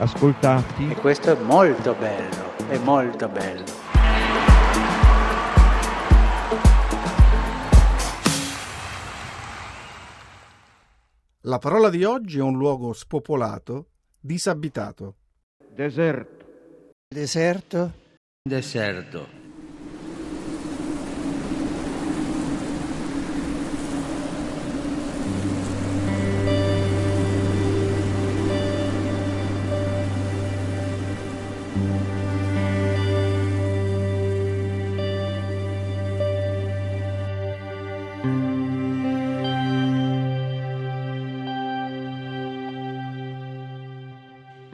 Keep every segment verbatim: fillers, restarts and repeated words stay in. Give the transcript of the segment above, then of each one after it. ascoltati. E questo è molto bello, è molto bello. La parola di oggi è un luogo spopolato, disabitato. Deserto. Deserto. Deserto.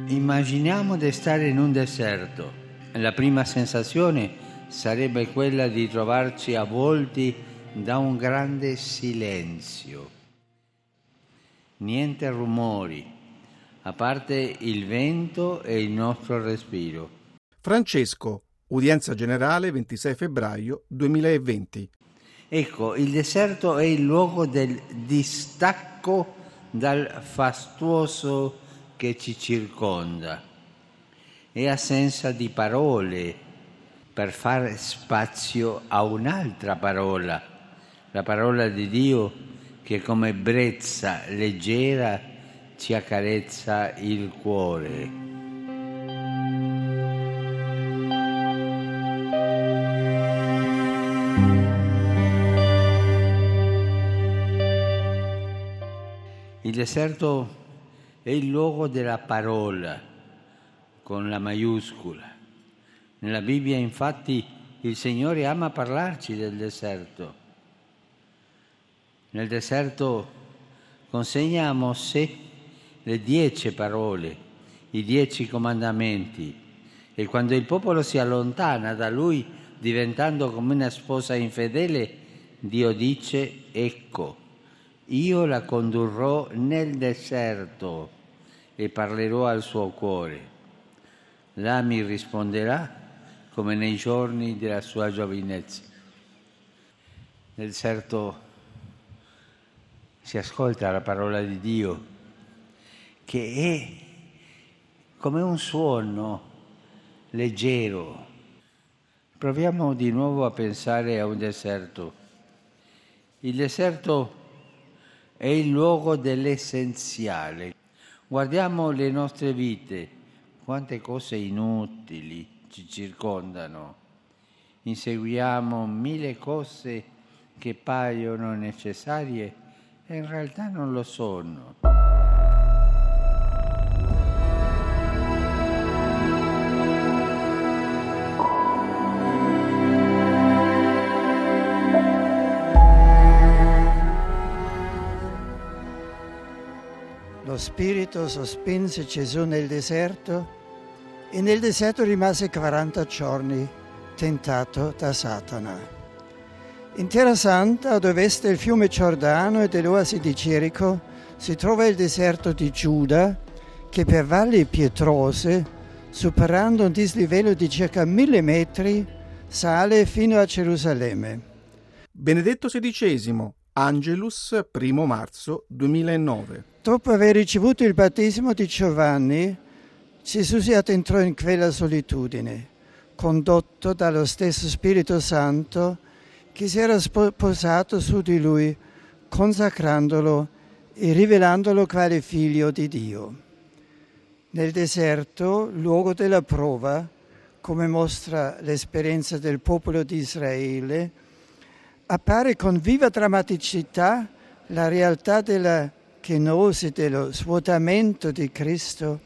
Immaginiamo di stare in un deserto. La prima sensazione sarebbe quella di trovarci avvolti da un grande silenzio. Niente rumori, a parte il vento e il nostro respiro. Francesco, udienza generale ventisei febbraio duemilaventi. Ecco, il deserto è il luogo del distacco dal fastuoso che ci circonda, e assenza di parole per fare spazio a un'altra parola, la parola di Dio, che come brezza leggera ci accarezza il cuore. Il deserto è il luogo della parola, con la maiuscola. Nella Bibbia, infatti, il Signore ama parlarci del deserto. Nel deserto consegna a Mosè le dieci parole, i dieci comandamenti, e quando il popolo si allontana da lui, diventando come una sposa infedele, Dio dice: ecco, io la condurrò nel deserto e parlerò al suo cuore. Là mi risponderà come nei giorni della sua giovinezza. Nel deserto si ascolta la parola di Dio, che è come un suono leggero. Proviamo di nuovo a pensare a un deserto. Il deserto è il luogo dell'essenziale. Guardiamo le nostre vite, quante cose inutili ci circondano. Inseguiamo mille cose che paiono necessarie e in realtà non lo sono. Lo Spirito sospinse Gesù nel deserto e nel deserto rimase quaranta giorni tentato da Satana. In Terra Santa, ad ovest del fiume Giordano e dell'oasi di Gerico, si trova il deserto di Giuda, che per valli pietrose, superando un dislivello di circa mille metri, sale fino a Gerusalemme. Benedetto sedicesimo, Angelus, primo marzo duemilanove. Dopo aver ricevuto il battesimo di Giovanni, Gesù si addentrò in quella solitudine, condotto dallo stesso Spirito Santo che si era posato su di lui, consacrandolo e rivelandolo quale figlio di Dio. Nel deserto, luogo della prova, come mostra l'esperienza del popolo di Israele, appare con viva drammaticità la realtà della chenosi, dello svuotamento di Cristo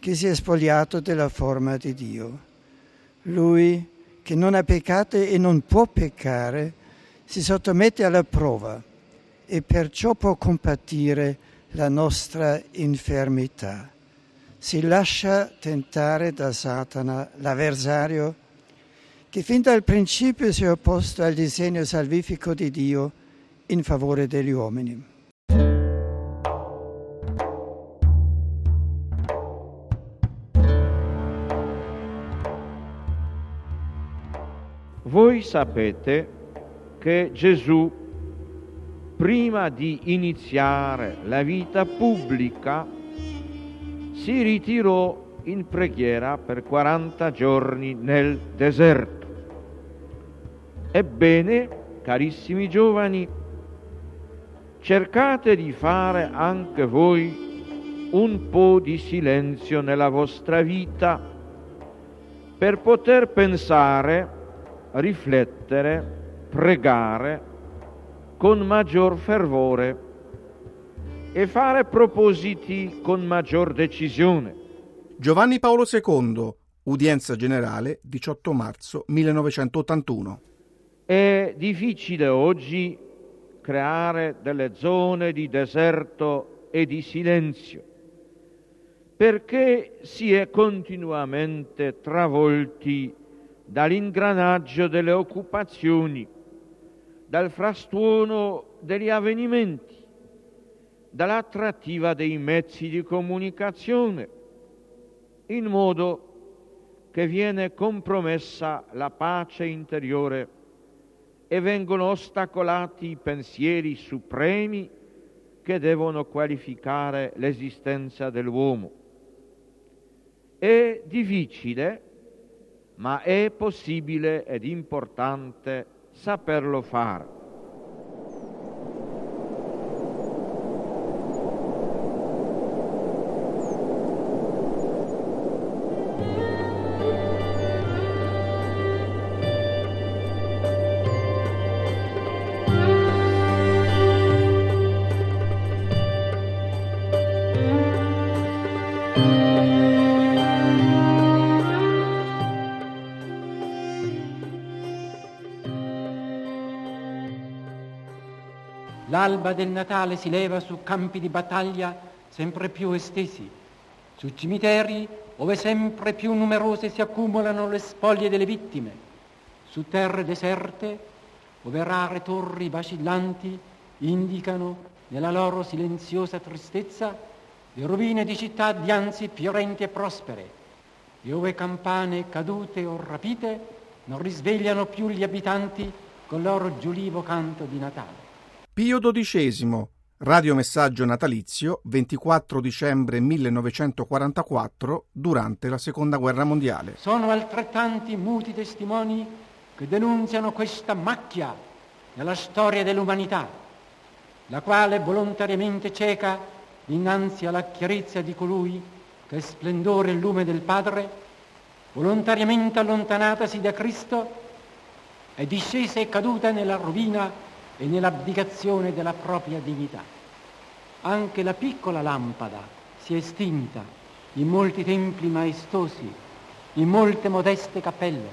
che si è spogliato della forma di Dio. Lui, che non ha peccato e non può peccare, si sottomette alla prova e perciò può compatire la nostra infermità. si lascia tentare da Satana, l'avversario, che fin dal principio si è opposto al disegno salvifico di Dio in favore degli uomini. Voi sapete che Gesù, prima di iniziare la vita pubblica, si ritirò in preghiera per quaranta giorni nel deserto. Ebbene, carissimi giovani, cercate di fare anche voi un po' di silenzio nella vostra vita per poter pensare, riflettere, pregare con maggior fervore e fare propositi con maggior decisione. Giovanni Paolo secondo, udienza generale, diciotto marzo millenovecentottantuno. È difficile oggi creare delle zone di deserto e di silenzio, perché si è continuamente travolti dall'ingranaggio delle occupazioni, dal frastuono degli avvenimenti, dall'attrattiva dei mezzi di comunicazione, in modo che viene compromessa la pace interiore e vengono ostacolati i pensieri supremi che devono qualificare l'esistenza dell'uomo. È difficile, ma è possibile ed importante saperlo fare. L'alba del Natale si leva su campi di battaglia sempre più estesi, su cimiteri dove sempre più numerose si accumulano le spoglie delle vittime, su terre deserte dove rare torri vacillanti indicano nella loro silenziosa tristezza le rovine di città dianzi fiorenti e prospere, dove campane cadute o rapite non risvegliano più gli abitanti col loro giulivo canto di Natale. Pio dodicesimo, radiomessaggio natalizio, ventiquattro dicembre millenovecentoquarantaquattro, durante la Seconda Guerra Mondiale. Sono altrettanti muti testimoni che denunziano questa macchia nella storia dell'umanità, la quale volontariamente cieca dinanzi alla chiarezza di colui che è splendore e lume del Padre, volontariamente allontanatasi da Cristo, è discesa e caduta nella rovina e nell'abdicazione della propria dignità. Anche la piccola lampada si è estinta in molti templi maestosi, in molte modeste cappelle,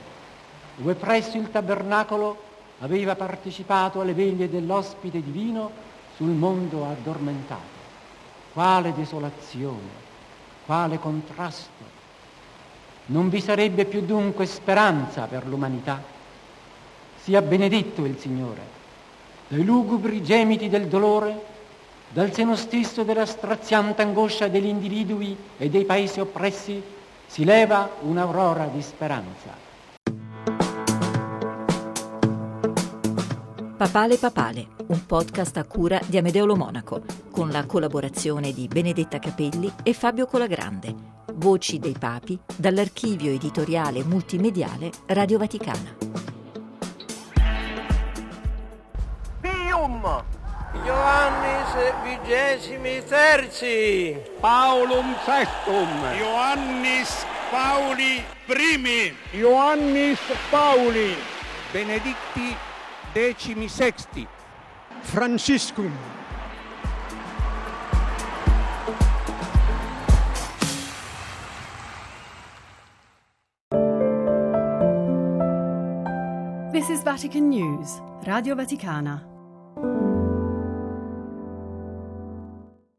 dove presso il tabernacolo aveva partecipato alle veglie dell'ospite divino sul mondo addormentato. Quale desolazione, quale contrasto! Non vi sarebbe più dunque speranza per l'umanità. Sia benedetto il Signore dai lugubri gemiti del dolore, dal seno stesso della straziante angoscia degli individui e dei paesi oppressi, si leva un'aurora di speranza. Papale papale, un podcast a cura di Amedeo Monaco, con la collaborazione di Benedetta Capelli e Fabio Colagrande, voci dei papi dall'archivio editoriale multimediale Radio Vaticana. Giovanni ventitré, Paulum sextum, Ioannis Pauli primi, Ioannis Pauli, Benedicti diciassette, Franciscum. This is Vatican News, Radio Vaticana.